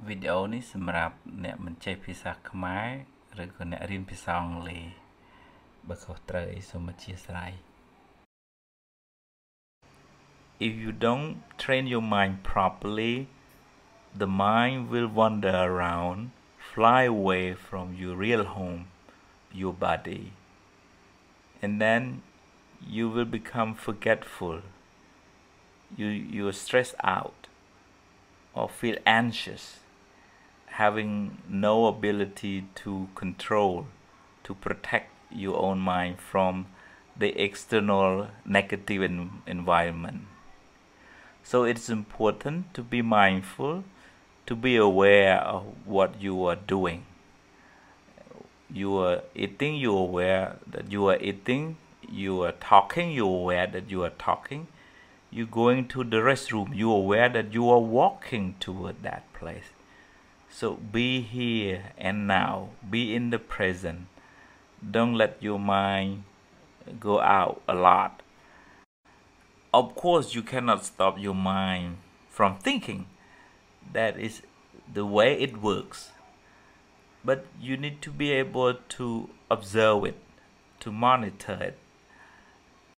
video này xem ra nè mình chơi pizza khmer rồi còn nè riêng pizza ông lì bật khẩu trời xong mình chia sẻ. If you don't train your mind properly, the mind will wander around, fly away from your real home, your body, and then you will become forgetful. You're stressed out or feel anxious, having no ability to control, to protect your own mind from the external negative environment. So it's important to be mindful, to be aware of what you are doing. You are eating, you're aware that you are eating. You are talking, you're aware that you are talking. You're going to the restroom, you're aware that you are walking toward that place. So be here and now, be in the present. Don't let your mind go out a lot. Of course, you cannot stop your mind from thinking. That is the way it works. But you need to be able to observe it, to monitor it.